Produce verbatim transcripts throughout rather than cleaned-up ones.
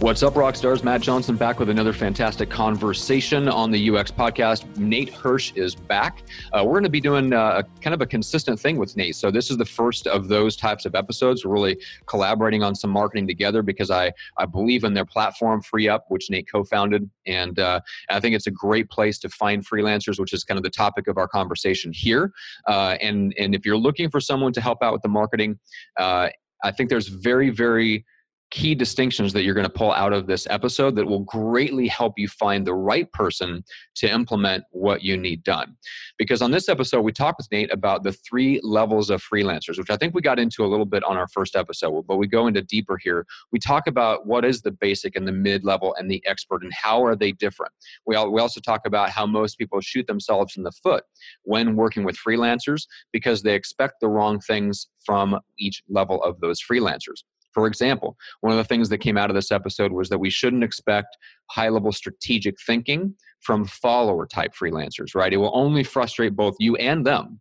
What's up, Rockstars? Matt Johnson back with another fantastic conversation on the U X Podcast. Nate Hirsch is back. Uh, we're going to be doing uh, kind of a consistent thing with Nate. So this is the first of those types of episodes. We're really collaborating on some marketing together because I, I believe in their platform, FreeUp, which Nate co-founded. And uh, I think it's a great place to find freelancers, which is kind of the topic of our conversation here. Uh, and, and if you're looking for someone to help out with the marketing, uh, I think there's very, very... key distinctions that you're going to pull out of this episode that will greatly help you find the right person to implement what you need done. Because on this episode, we talked with Nate about the three levels of freelancers, which I think we got into a little bit on our first episode, but we go into deeper here. We talk about what is the basic and the mid-level and the expert and how are they different. We we also talk about how most people shoot themselves in the foot when working with freelancers because they expect the wrong things from each level of those freelancers. For example, one of the things that came out of this episode was that we shouldn't expect high-level strategic thinking from follower-type freelancers, right? It will only frustrate both you and them.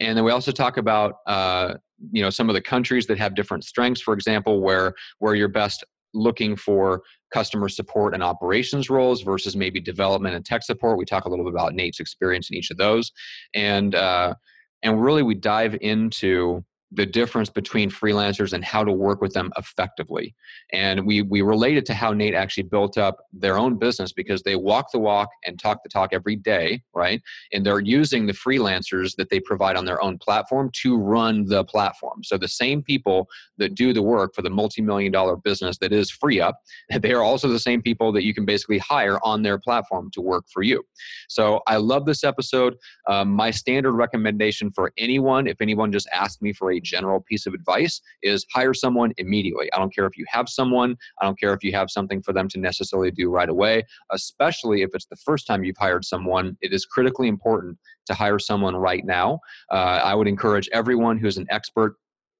And then we also talk about uh, you know, some of the countries that have different strengths, for example, where, where you're best looking for customer support and operations roles versus maybe development and tech support. We talk a little bit about Nate's experience in each of those. And, uh, and really, we dive into the difference between freelancers and how to work with them effectively. And we we relate it to how Nate actually built up their own business because they walk the walk and talk the talk every day, right? And they're using the freelancers that they provide on their own platform to run the platform. So the same people that do the work for the multi-million dollar business that is FreeUp, they are also the same people that you can basically hire on their platform to work for you. So I love this episode. Um, my standard recommendation for anyone, if anyone just asked me for a general piece of advice, is hire someone immediately. I don't care if you have someone. I don't care if you have something for them to necessarily do right away, especially if it's the first time you've hired someone. It is critically important to hire someone right now. Uh, I would encourage everyone who's an expert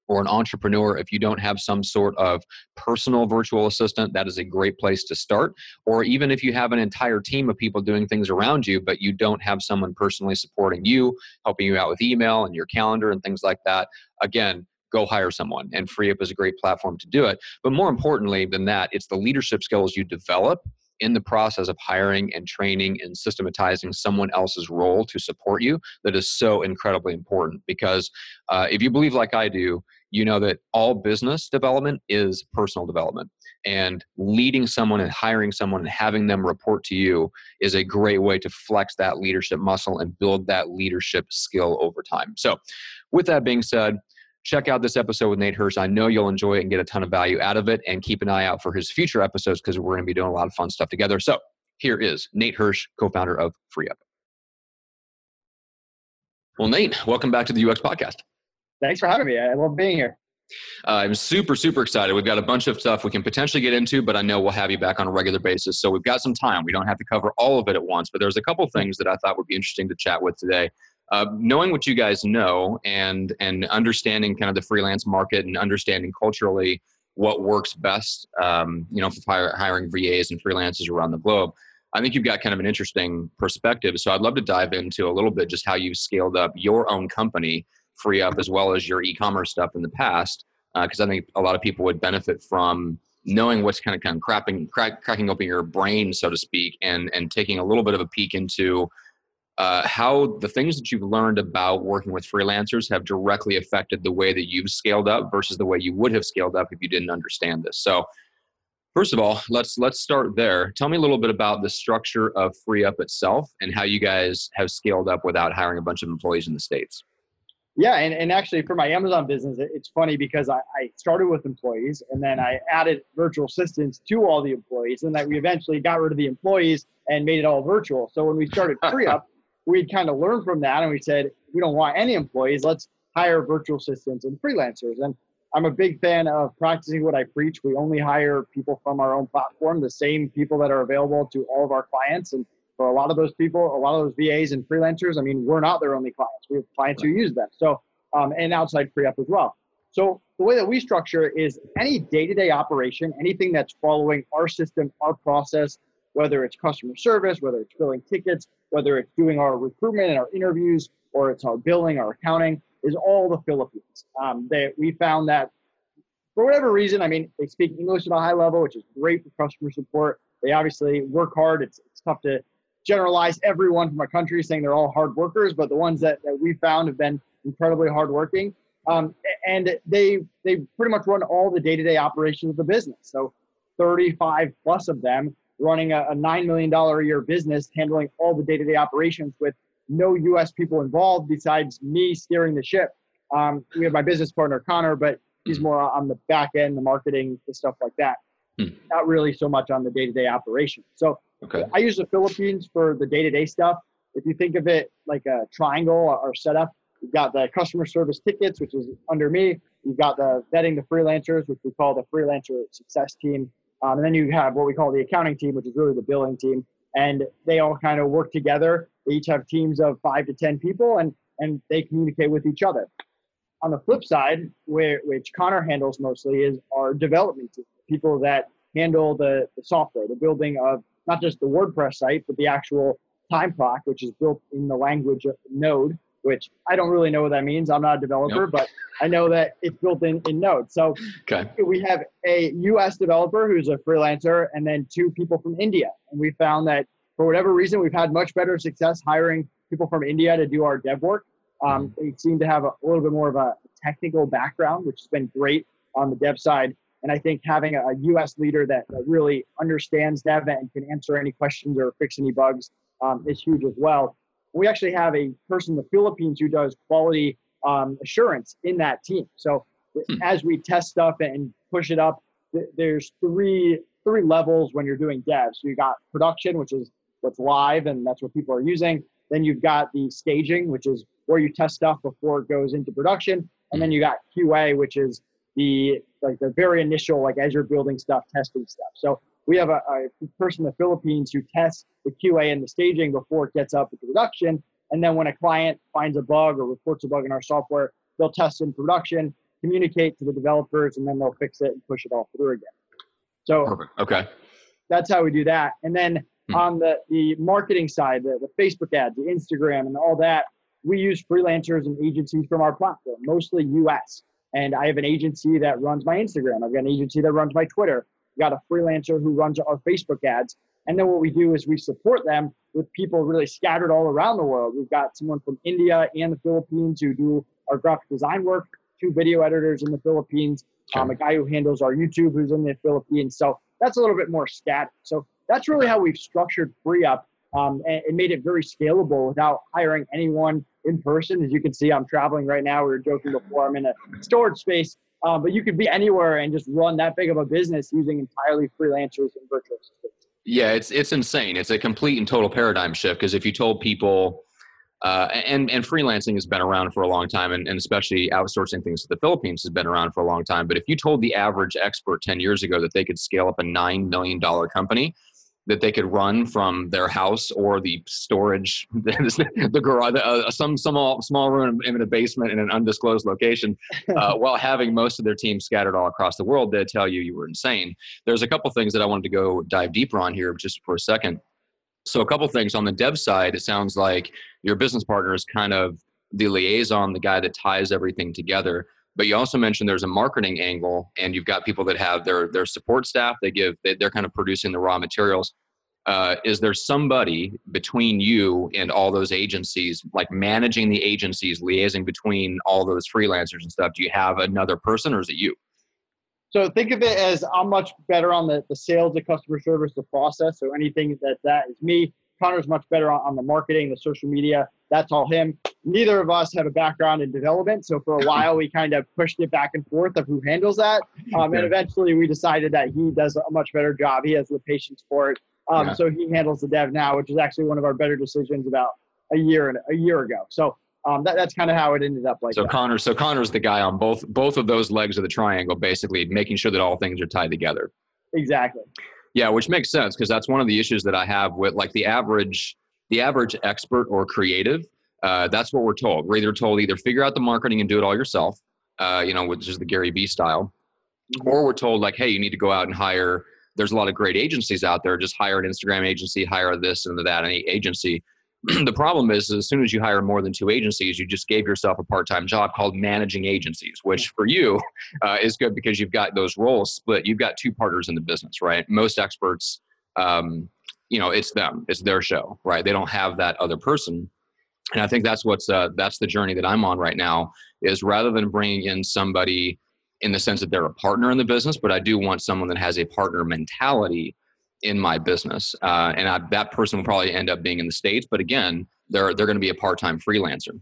or an entrepreneur, if you don't have some sort of personal virtual assistant, that is a great place to start. Or even if you have an entire team of people doing things around you, but you don't have someone personally supporting you, helping you out with email and your calendar and things like that, again, go hire someone. And FreeUp is a great platform to do it. But more importantly than that, it's the leadership skills you develop in the process of hiring and training and systematizing someone else's role to support you that is so incredibly important. Because uh, if you believe like I do, you know that all business development is personal development. And leading someone and hiring someone and having them report to you is a great way to flex that leadership muscle and build that leadership skill over time. So with that being said, check out this episode with Nate Hirsch. I know you'll enjoy it and get a ton of value out of it. And keep an eye out for his future episodes because we're going to be doing a lot of fun stuff together. So here is Nate Hirsch, co-founder of FreeUp. Well, Nate, welcome back to the U X Podcast. Thanks for having me. I love being here. Uh, I'm super, super excited. We've got a bunch of stuff we can potentially get into, but I know we'll have you back on a regular basis. So we've got some time. We don't have to cover all of it at once, but there's a couple things that I thought would be interesting to chat with today. Uh, knowing what you guys know and and understanding kind of the freelance market and understanding culturally what works best, um, you know, for hire, hiring V As and freelancers around the globe, I think you've got kind of an interesting perspective. So I'd love to dive into a little bit just how you've scaled up your own company, FreeUp, as well as your e-commerce stuff in the past, because uh, I think a lot of people would benefit from knowing what's kind of kind of cracking crack, cracking open your brain, so to speak, and and taking a little bit of a peek into uh, how the things that you've learned about working with freelancers have directly affected the way that you've scaled up versus the way you would have scaled up if you didn't understand this. So first of all, let's let's start there. Tell me a little bit about the structure of FreeUp itself and how you guys have scaled up without hiring a bunch of employees in the States. Yeah, and, and actually for my Amazon business, it's funny because I, I started with employees and then I added virtual assistants to all the employees and that we eventually got rid of the employees and made it all virtual. So when we started FreeUp, we'd kind of learned from that and we said, we don't want any employees, let's hire virtual assistants and freelancers. And I'm a big fan of practicing what I preach. We only hire people from our own platform, the same people that are available to all of our clients. And for a lot of those people, a lot of those V As and freelancers, I mean, we're not their only clients. We have clients right. who use them. So, um, and outside FreeUp as well. So the way that we structure is any day-to-day operation, anything that's following our system, our process, whether it's customer service, whether it's filling tickets, whether it's doing our recruitment and our interviews, or it's our billing, our accounting, is all the Philippines. Um, they, we found that for whatever reason, I mean, they speak English at a high level, which is great for customer support. They obviously work hard. It's, it's tough to generalize everyone from a country saying they're all hard workers, but the ones that, that we found have been incredibly hardworking. Um, and they they pretty much run all the day-to-day operations of the business. So thirty-five plus of them running a, a nine million dollars a year business, handling all the day-to-day operations with no U S people involved besides me steering the ship. Um, we have my business partner, Connor, but he's more on the back end, the marketing, the stuff like that. Hmm. Not really so much on the day-to-day operation. So okay. I use the Philippines for the day-to-day stuff. If you think of it like a triangle or setup, you've got the customer service tickets, which is under me. You've got the vetting the freelancers, which we call the freelancer success team. Um, and then you have what we call the accounting team, which is really the billing team. And they all kind of work together. They each have teams of five to ten people, and, and they communicate with each other. On the flip side, where, which Connor handles mostly, is our development team, people that handle the, the software, the building of not just the WordPress site, but the actual time clock, which is built in the language of Node, which I don't really know what that means. I'm not a developer, nope. but I know that it's built in, in Node. So okay. we have a U S developer who's a freelancer, and then two people from India. And we found that for whatever reason, we've had much better success hiring people from India to do our dev work. Um, mm-hmm. They seem to have a, a little bit more of a technical background, which has been great on the dev side. And I think having a U S leader that, that really understands dev and can answer any questions or fix any bugs um, is huge as well. We actually have a person in the Philippines who does quality um, assurance in that team. So hmm. as we test stuff and push it up, th- there's three three levels when you're doing dev. So you got production, which is what's live, and that's what people are using. Then you've got the staging, which is where you test stuff before it goes into production. And then you got Q A, which is the like the very initial, like as you're building stuff, testing stuff. So we have a, a person in the Philippines who tests the Q A and the staging before it gets up into production. And then when a client finds a bug or reports a bug in our software, they'll test in production, communicate to the developers, and then they'll fix it and push it all through again. So perfect. Okay, that's how we do that. And then hmm. on the, the marketing side, the, the Facebook ads, the Instagram, and all that, we use freelancers and agencies from our platform, mostly U S. And I have an agency that runs my Instagram. I've got an agency that runs my Twitter. Got a freelancer who runs our Facebook ads. And then what we do is we support them with people really scattered all around the world. We've got someone from India and the Philippines who do our graphic design work, two video editors in the Philippines, okay. um, a guy who handles our YouTube who's in the Philippines. So that's a little bit more scattered. So that's really how we've structured FreeUp um, and, and made it very scalable without hiring anyone in person. As you can see, I'm traveling right now. We were joking before, I'm in a storage space. Um, but you could be anywhere and just run that big of a business using entirely freelancers and virtual assistants. Yeah, it's it's insane. It's a complete and total paradigm shift, because if you told people, uh, and, and freelancing has been around for a long time, and, and especially outsourcing things to the Philippines has been around for a long time. But if you told the average expert ten years ago that they could scale up a nine million dollars company, that they could run from their house or the storage, the garage, uh, some small small room in a basement in an undisclosed location, uh, while having most of their team scattered all across the world, they'd tell you you were insane. There's a couple things that I wanted to go dive deeper on here just for a second. So a couple things on the dev side, it sounds like your business partner is kind of the liaison, the guy that ties everything together. But you also mentioned there's a marketing angle, and you've got people that have their their support staff. They give they, they're kind of producing the raw materials. Uh, is there somebody between you and all those agencies, like managing the agencies, liaising between all those freelancers and stuff? Do you have another person, or is it you? So think of it as I'm much better on the, the sales, the customer service, the process. So anything that that is me. Connor's much better on, on the marketing, the social media. That's all him. Neither of us have a background in development. So for a while, we kind of pushed it back and forth of who handles that. Um, and eventually we decided that he does a much better job. He has the patience for it. Um, yeah. So he handles the dev now, which is actually one of our better decisions about a year and a year ago. So Um, that, that's kind of how it ended up like so that. Connor, so Connor's the guy on both both of those legs of the triangle, basically making sure that all things are tied together. Exactly. Yeah, which makes sense, because that's one of the issues that I have with like the average the average expert or creative. Uh, that's what we're told. We're either told either figure out the marketing and do it all yourself, uh, you know, which is the Gary Vee style, mm-hmm. or we're told like, hey, you need to go out and hire. There's a lot of great agencies out there. Just hire an Instagram agency, hire this and that agency. The problem is, as soon as you hire more than two agencies, you just gave yourself a part-time job called managing agencies, which for you uh, is good because you've got those roles split. You've got two partners in the business, right? Most experts, um, you know, it's them, it's their show, right? They don't have that other person. And I think that's what's uh, that's the journey that I'm on right now, is rather than bringing in somebody in the sense that they're a partner in the business, but I do want someone that has a partner mentality in my business. Uh, and I, that person will probably end up being in the States, but again, they're, they're going to be a part-time freelancer.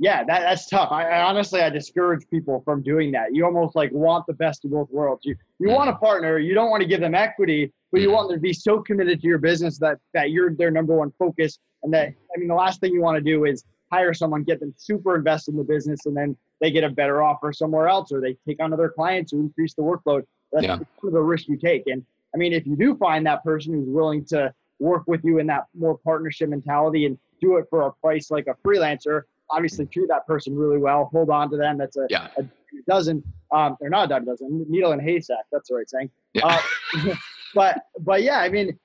Yeah, that, that's tough. I, I honestly, I discourage people from doing that. You almost like want the best of both worlds. You, you mm-hmm. want a partner, you don't want to give them equity, but you mm-hmm. want them to be so committed to your business that, that you're their number one focus. And that, I mean, the last thing you want to do is hire someone, get them super invested in the business, and then they get a better offer somewhere else, or they take on other clients who increase the workload. That's yeah. the risk you take. And I mean, if you do find that person who's willing to work with you in that more partnership mentality and do it for a price like a freelancer, obviously treat that person really well, hold on to them. That's a, yeah. a dozen, um, or not a dime dozen, needle in a haystack, that's the right saying. Yeah. Uh, but, but yeah, I mean,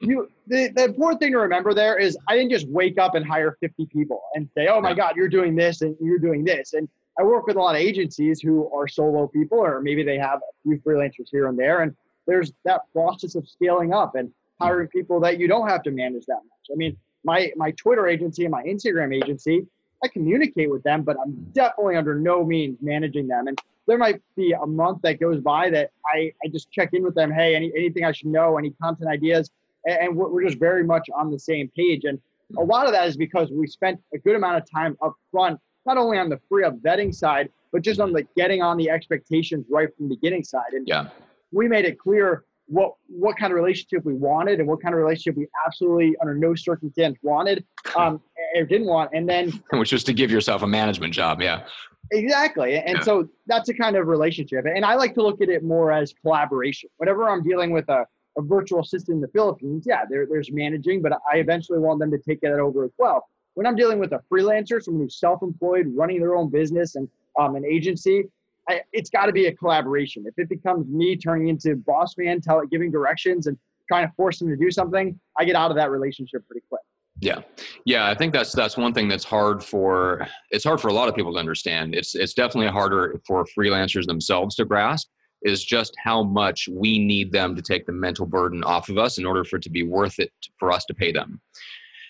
you, the, the important thing to remember there is I didn't just wake up and hire fifty people and say, oh my God, you're doing this and you're doing this. And I work with a lot of agencies who are solo people, or maybe they have a few freelancers here and there. And there's that process of scaling up and hiring people that you don't have to manage that much. I mean, my, my Twitter agency and my Instagram agency, I communicate with them, but I'm definitely under no means managing them. And there might be a month that goes by that I, I just check in with them. Hey, any, anything I should know, any content ideas? And, and we're, we're just very much on the same page. And a lot of that is because we spent a good amount of time up front, not only on the FreeUp vetting side, but just on the getting on the expectations right from the beginning side. And yeah. we made it clear what, what kind of relationship we wanted and what kind of relationship we absolutely under no circumstance wanted um, or didn't want. And then, which was to give yourself a management job. Yeah, exactly. And yeah. so that's a kind of relationship. And I like to look at it more as collaboration. Whenever I'm dealing with a, a virtual assistant in the Philippines, yeah, there, there's managing, but I eventually want them to take that over as well. When I'm dealing with a freelancer, someone who's self-employed, running their own business and um, an agency, I, it's got to be a collaboration. If it becomes me turning into boss man, tell it, giving directions and trying to force them to do something, I get out of that relationship pretty quick. Yeah. Yeah. I think that's, that's one thing that's hard for, it's hard for a lot of people to understand. It's, it's definitely harder for freelancers themselves to grasp, is just how much we need them to take the mental burden off of us in order for it to be worth it for us to pay them.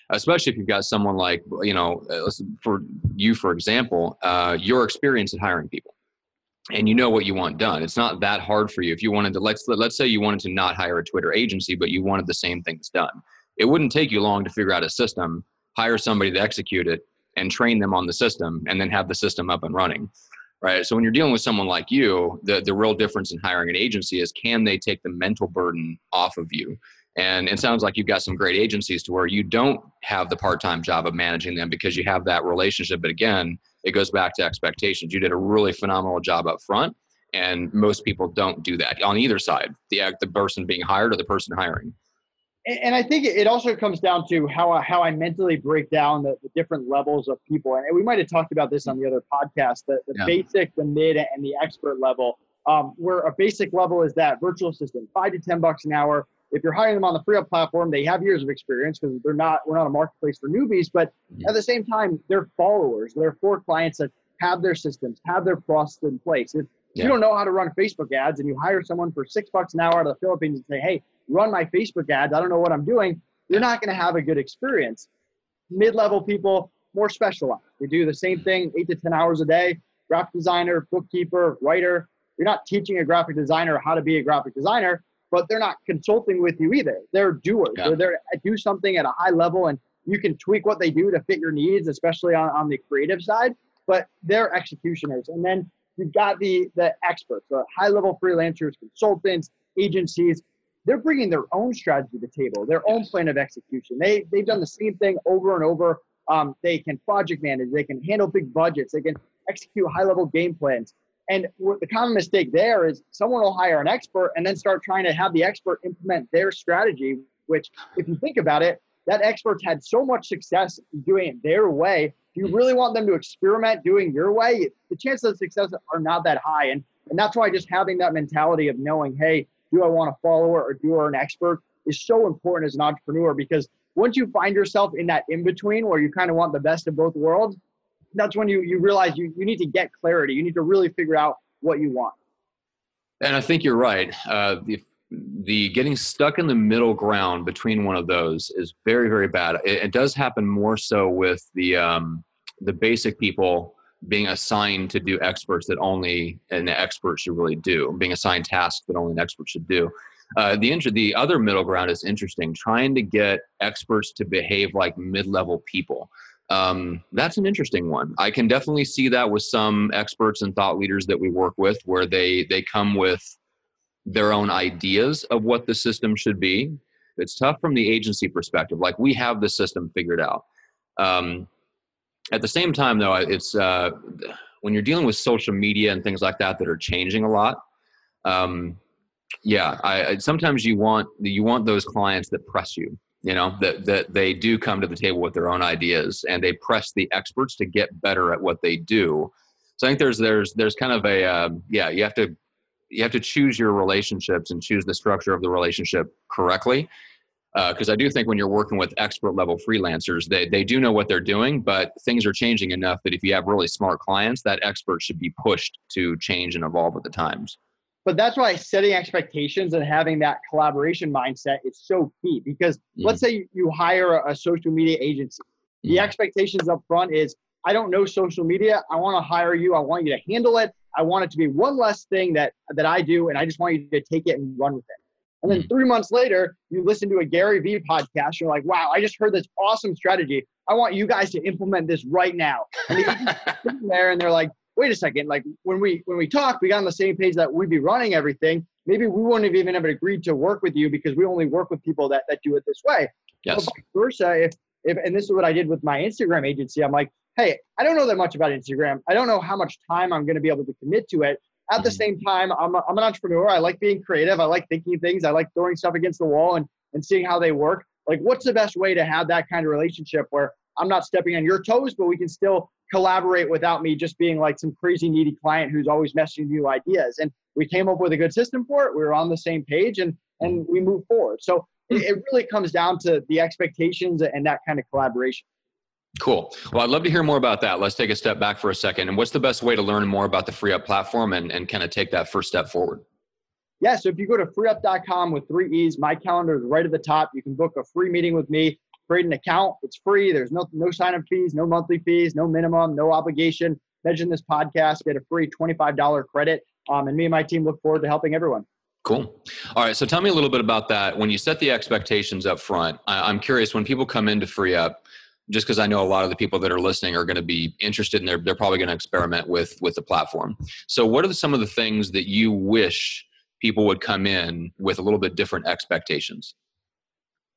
Especially if you've got someone like, you know, for you, for example, uh, your experience at hiring people. And you know what you want done. It's not that hard for you. If you wanted to, let's, let's say you wanted to not hire a Twitter agency, but you wanted the same things done. It wouldn't take you long to figure out a system, hire somebody to execute it and train them on the system and then have the system up and running, right? So when you're dealing with someone like you, the, the real difference in hiring an agency is, can they take the mental burden off of you? And it sounds like you've got some great agencies to where you don't have the part-time job of managing them because you have that relationship. But again, it goes back to expectations. You did a really phenomenal job up front, and most people don't do that on either side, the the person being hired or the person hiring. And, and I think it also comes down to how I, how I mentally break down the, the different levels of people. And we might have talked about this on the other podcast, the, the yeah. basic, the mid, and the expert level, um, where a basic level is that virtual assistant, five to ten bucks an hour. If you're hiring them on the FreeUp platform, they have years of experience because they're not, we're not a marketplace for newbies, but at the same time, they're followers. They're for clients that have their systems, have their process in place. If yeah. you don't know how to run Facebook ads and you hire someone for six bucks an hour out of the Philippines and say, hey, run my Facebook ads, I don't know what I'm doing, you're not going to have a good experience. Mid-level people, more specialized. They do the same thing eight to ten hours a day, graphic designer, bookkeeper, writer. You're not teaching a graphic designer how to be a graphic designer, but they're not consulting with you either. They're doers. Yeah. They're there to do something at a high level, and you can tweak what they do to fit your needs, especially on, on the creative side, but they're executioners. And then you've got the, the experts, the high-level freelancers, consultants, agencies. They're bringing their own strategy to the table, their yes. own plan of execution. They, they've done the same thing over and over. Um, they can project manage. They can handle big budgets. They can execute high-level game plans. And the common mistake there is someone will hire an expert and then start trying to have the expert implement their strategy, which, if you think about it, that expert's had so much success doing it their way. Do you really want them to experiment doing your way? The chances of success are not that high. And, and that's why just having that mentality of knowing, hey, do I want a follower or do I an expert, is so important as an entrepreneur, because once you find yourself in that in-between where you kind of want the best of both worlds, that's when you, you realize you, you need to get clarity. You need to really figure out what you want. And I think you're right. Uh, the, the getting stuck in the middle ground between one of those is very, very bad. It, it does happen more so with the, um, the basic people being assigned to do experts that only an expert should really do, being assigned tasks that only an expert should do. Uh, the, inter- the other middle ground is interesting, trying to get experts to behave like mid-level people. Um, that's an interesting one. I can definitely see that with some experts and thought leaders that we work with, where they, they come with their own ideas of what the system should be. It's tough from the agency perspective. Like, we have the system figured out. Um, at the same time though, it's, uh, when you're dealing with social media and things like that, that are changing a lot. Um, yeah, I, I sometimes you want, you want those clients that press you. You know, that, that they do come to the table with their own ideas, and they press the experts to get better at what they do. So I think there's there's there's kind of a uh, yeah, you have to you have to choose your relationships and choose the structure of the relationship correctly, because uh, I do think when you're working with expert level freelancers, they they do know what they're doing, but things are changing enough that if you have really smart clients, that expert should be pushed to change and evolve with the times. But that's why setting expectations and having that collaboration mindset is so key, because mm-hmm. let's say you hire a social media agency. Mm-hmm. The expectations up front is, I don't know social media. I want to hire you. I want you to handle it. I want it to be one less thing that, that I do, and I just want you to take it and run with it. And then mm-hmm. three months later, you listen to a Gary Vee podcast. You're like, wow, I just heard this awesome strategy. I want you guys to implement this right now. And they're sitting there and they're like, wait a second, like when we when we talked, we got on the same page that we'd be running everything. Maybe we wouldn't have even have agreed to work with you, because we only work with people that, that do it this way. Yes. But vice versa, if, if, and this is what I did with my Instagram agency. I'm like, hey, I don't know that much about Instagram. I don't know how much time I'm going to be able to commit to it. At mm-hmm. the same time, I'm, a, I'm an entrepreneur. I like being creative. I like thinking things. I like throwing stuff against the wall and, and seeing how they work. Like, what's the best way to have that kind of relationship where I'm not stepping on your toes, but we can still collaborate without me just being like some crazy needy client who's always messaging you ideas. And we came up with a good system for it. We were on the same page, and, and we moved forward. So it really comes down to the expectations and that kind of collaboration. Cool. Well, I'd love to hear more about that. Let's take a step back for a second. And what's the best way to learn more about the FreeUp platform and, and kind of take that first step forward? Yeah. So if you go to freeup dot com with three E's, my calendar is right at the top. You can book a free meeting with me. Create an account. It's free. There's no no sign-up fees, no monthly fees, no minimum, no obligation. Mention this podcast, get a free twenty-five dollars credit. Um, and me and my team look forward to helping everyone. Cool. All right. So tell me a little bit about that. When you set the expectations up front, I, I'm curious, when people come in to FreeUp, just because I know a lot of the people that are listening are going to be interested and they're, they're probably going to experiment with, with the platform. So what are some of the things that you wish people would come in with a little bit different expectations?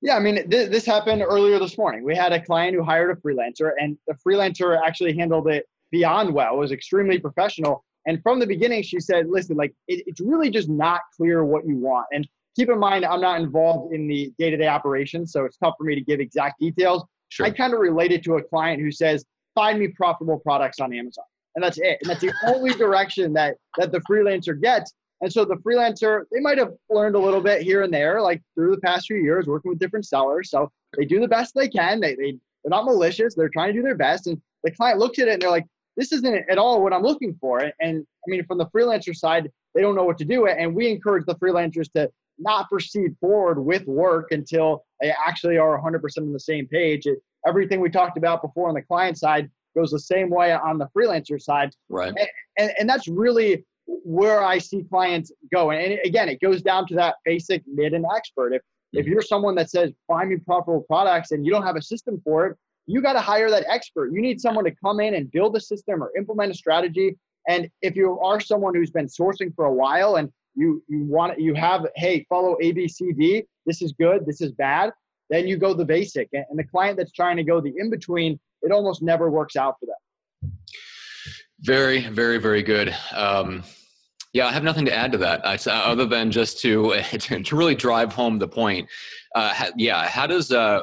Yeah, I mean, th- this happened earlier this morning. We had a client who hired a freelancer, and the freelancer actually handled it beyond well. It was extremely professional. And from the beginning, she said, listen, like, it, it's really just not clear what you want. And keep in mind, I'm not involved in the day-to-day operations, so it's tough for me to give exact details. Sure. I kind of relate it to a client who says, find me profitable products on Amazon. And that's it. And that's the only direction that, that the freelancer gets. And so the freelancer, they might have learned a little bit here and there, like through the past few years working with different sellers. So they do the best they can. They, they, they're not malicious. They're trying to do their best. And the client looks at it and they're like, this isn't at all what I'm looking for. And, and I mean, from the freelancer side, they don't know what to do. And we encourage the freelancers to not proceed forward with work until they actually are one hundred percent on the same page. It, everything we talked about before on the client side goes the same way on the freelancer side. Right. And, and, and that's really where I see clients go. And again, it goes down to that basic mid and expert. If if you're someone that says, find me profitable products, and you don't have a system for it, you got to hire that expert. You need someone to come in and build a system or implement a strategy. And if you are someone who's been sourcing for a while and you, you want, you have, hey, follow A, B, C, D, this is good, this is bad, then you go the basic. And the client that's trying to go the in-between, it almost never works out for them. Very, very, very good. Um, yeah, I have nothing to add to that I, other than just to, to really drive home the point. Uh, yeah, how does... Uh,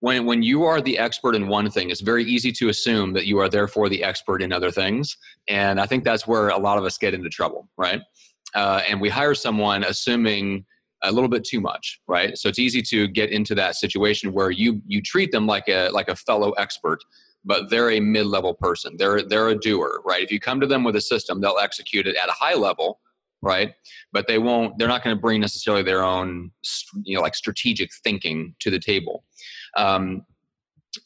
When when you are the expert in one thing, it's very easy to assume that you are therefore the expert in other things. And I think that's where a lot of us get into trouble, right? Uh, and we hire someone assuming a little bit too much, right? So it's easy to get into that situation where you you treat them like a like a fellow expert, but they're a mid-level person. They're they're a doer, right? If you come to them with a system, they'll execute it at a high level, right? But they won't, they're not going to bring necessarily their own, you know, like strategic thinking to the table. Um,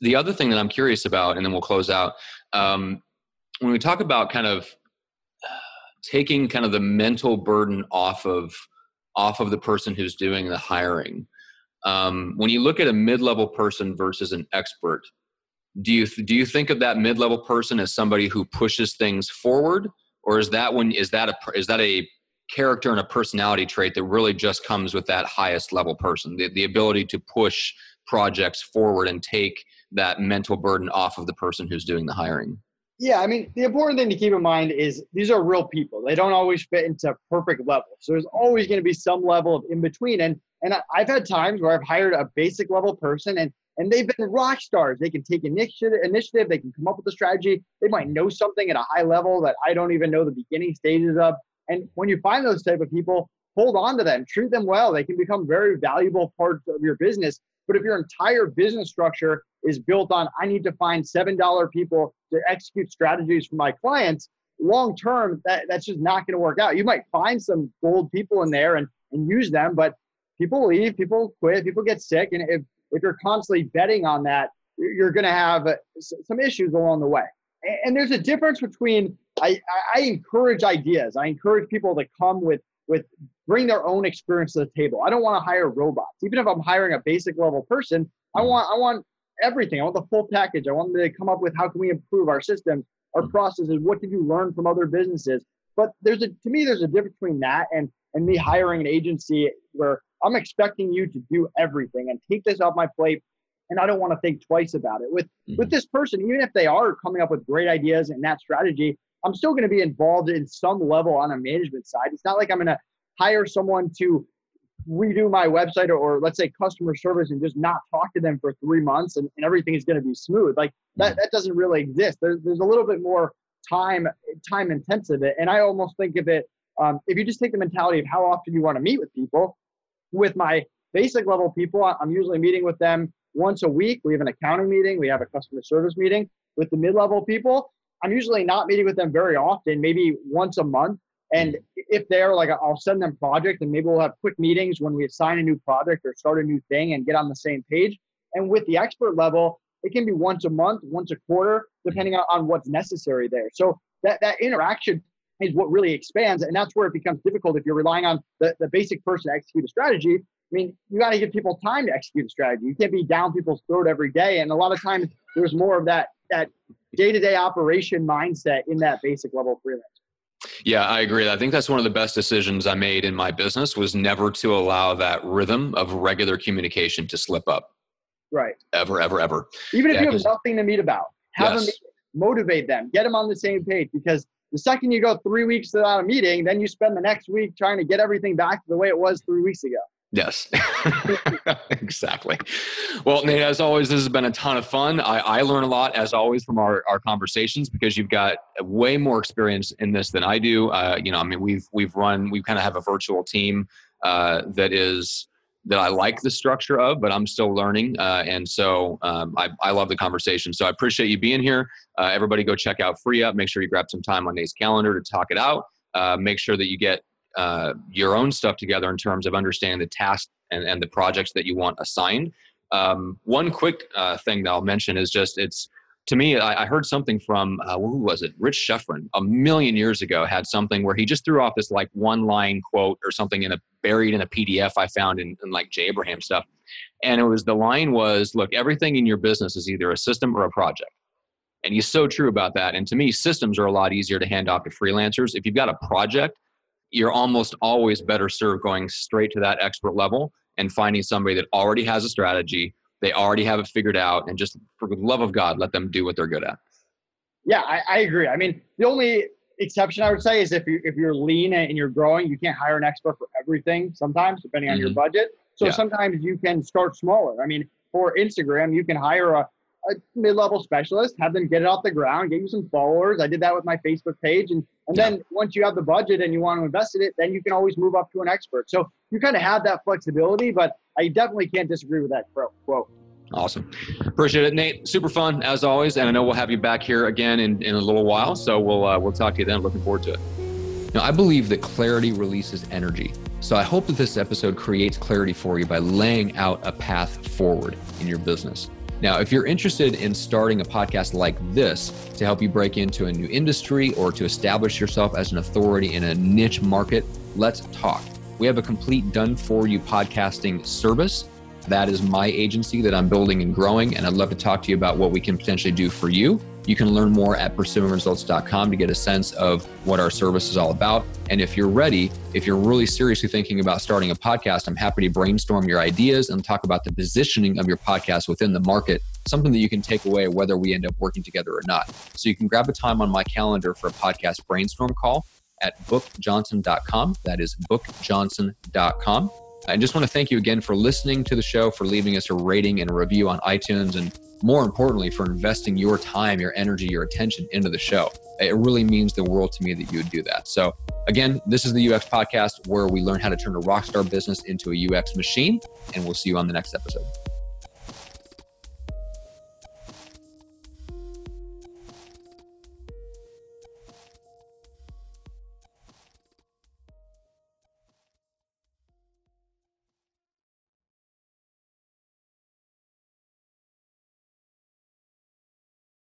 the other thing that I'm curious about, and then we'll close out, um, when we talk about kind of taking kind of the mental burden off of, off of the person who's doing the hiring, um, when you look at a mid-level person versus an expert, do you, do you think of that mid-level person as somebody who pushes things forward? Or is that one, is that a, is that a character and a personality trait that really just comes with that highest level person, the, the ability to push projects forward and take that mental burden off of the person who's doing the hiring? Yeah, I mean, the important thing to keep in mind is these are real people. They don't always fit into perfect levels. So there's always going to be some level of in between. And and I've had times where I've hired a basic level person and and they've been rock stars. They can take initiative, initiative. They can come up with a strategy. They might know something at a high level that I don't even know the beginning stages of. And when you find those type of people, hold on to them, treat them well. They can become very valuable parts of your business. But if your entire business structure is built on, I need to find seven dollar people to execute strategies for my clients, long-term, that, that's just not going to work out. You might find some gold people in there and, and use them, but people leave, people quit, people get sick. And if, if you're constantly betting on that, you're going to have some issues along the way. And there's a difference between, I, I encourage ideas. I encourage people to come with, with bring their own experience to the table. I don't want to hire robots. Even if I'm hiring a basic level person, I want, I want everything. I want the full package. I want them to come up with how can we improve our systems, our processes, what did you learn from other businesses? But there's a, to me, there's a difference between that and, and me hiring an agency where I'm expecting you to do everything and take this off my plate, and I don't want to think twice about it. With mm-hmm. with this person, even if they are coming up with great ideas and that strategy, I'm still going to be involved in some level on a management side. It's not like I'm going to hire someone to redo my website or, or let's say customer service and just not talk to them for three months and, and everything is going to be smooth. Like that, mm-hmm. that doesn't really exist. There's, there's a little bit more time, time intensive. And I almost think of it, um, if you just take the mentality of how often you want to meet with people. With my basic level people, I'm usually meeting with them once a week. We have an accounting meeting. We have a customer service meeting. With the mid-level people, I'm usually not meeting with them very often, maybe once a month. And if they're like, I'll send them projects and maybe we'll have quick meetings when we assign a new project or start a new thing and get on the same page. And with the expert level, it can be once a month, once a quarter, depending on what's necessary there. So that, that interaction is what really expands. And that's where it becomes difficult if you're relying on the, the basic person to execute a strategy. I mean, you got to give people time to execute a strategy. You can't be down people's throat every day. And a lot of times there's more of that that day-to-day operation mindset in that basic level freelance. Yeah, I agree. I think that's one of the best decisions I made in my business was never to allow that rhythm of regular communication to slip up. Right. Ever, ever, ever. Even if yeah, you have nothing to meet about, have yes. them motivate them, get them on the same page, because the second you go three weeks without a meeting, then you spend the next week trying to get everything back to the way it was three weeks ago. Yes, exactly. Well, Nate, as always, this has been a ton of fun. I, I learn a lot, as always, from our, our conversations because you've got way more experience in this than I do. Uh, you know, I mean, we've we've run, we kind of have a virtual team uh, that is that I like the structure of, but I'm still learning. Uh, and so um, I, I love the conversation. So I appreciate you being here. Uh, everybody go check out FreeUp. Make sure you grab some time on Nate's calendar to talk it out. Uh, make sure that you get uh, your own stuff together in terms of understanding the tasks and, and the projects that you want assigned. Um, one quick uh, thing that I'll mention is just it's, to me, I, I heard something from, uh, who was it? Rich Sheffrin, a million years ago, had something where he just threw off this like one line quote or something in a buried in a P D F I found in, in like Jay Abraham stuff. And it was, the line was, look, everything in your business is either a system or a project. And he's so true about that. And to me, systems are a lot easier to hand off to freelancers. If you've got a project, you're almost always better served going straight to that expert level and finding somebody that already has a strategy, They already have it figured out, and just for the love of God, let them do what they're good at. Yeah, I, I agree. I mean, the only exception I would say is if you if you're lean and you're growing, you can't hire an expert for everything sometimes, depending on mm-hmm. your budget. So yeah. sometimes you can start smaller. I mean, for Instagram, you can hire a, a mid-level specialist, have them get it off the ground, get you some followers. I did that with my Facebook page. And, and yeah. then once you have the budget and you want to invest in it, then you can always move up to an expert. So you kind of have that flexibility, but I definitely can't disagree with that quote. Awesome. Appreciate it, Nate. Super fun as always. And I know we'll have you back here again in, in a little while. So we'll, uh, we'll talk to you then. Looking forward to it. Now, I believe that clarity releases energy. So I hope that this episode creates clarity for you by laying out a path forward in your business. Now, if you're interested in starting a podcast like this to help you break into a new industry or to establish yourself as an authority in a niche market, let's talk. We have a complete done-for-you podcasting service. That is my agency that I'm building and growing, and I'd love to talk to you about what we can potentially do for you. You can learn more at pursuing results dot com to get a sense of what our service is all about. And if you're ready, if you're really seriously thinking about starting a podcast, I'm happy to brainstorm your ideas and talk about the positioning of your podcast within the market, something that you can take away whether we end up working together or not. So you can grab a time on my calendar for a podcast brainstorm call at book johnson dot com. That is book johnson dot com. I just want to thank you again for listening to the show, for leaving us a rating and a review on iTunes, and more importantly, for investing your time, your energy, your attention into the show. It really means the world to me that you would do that. So again, this is the U X Podcast, where we learn how to turn a rockstar business into a U X machine, and we'll see you on the next episode.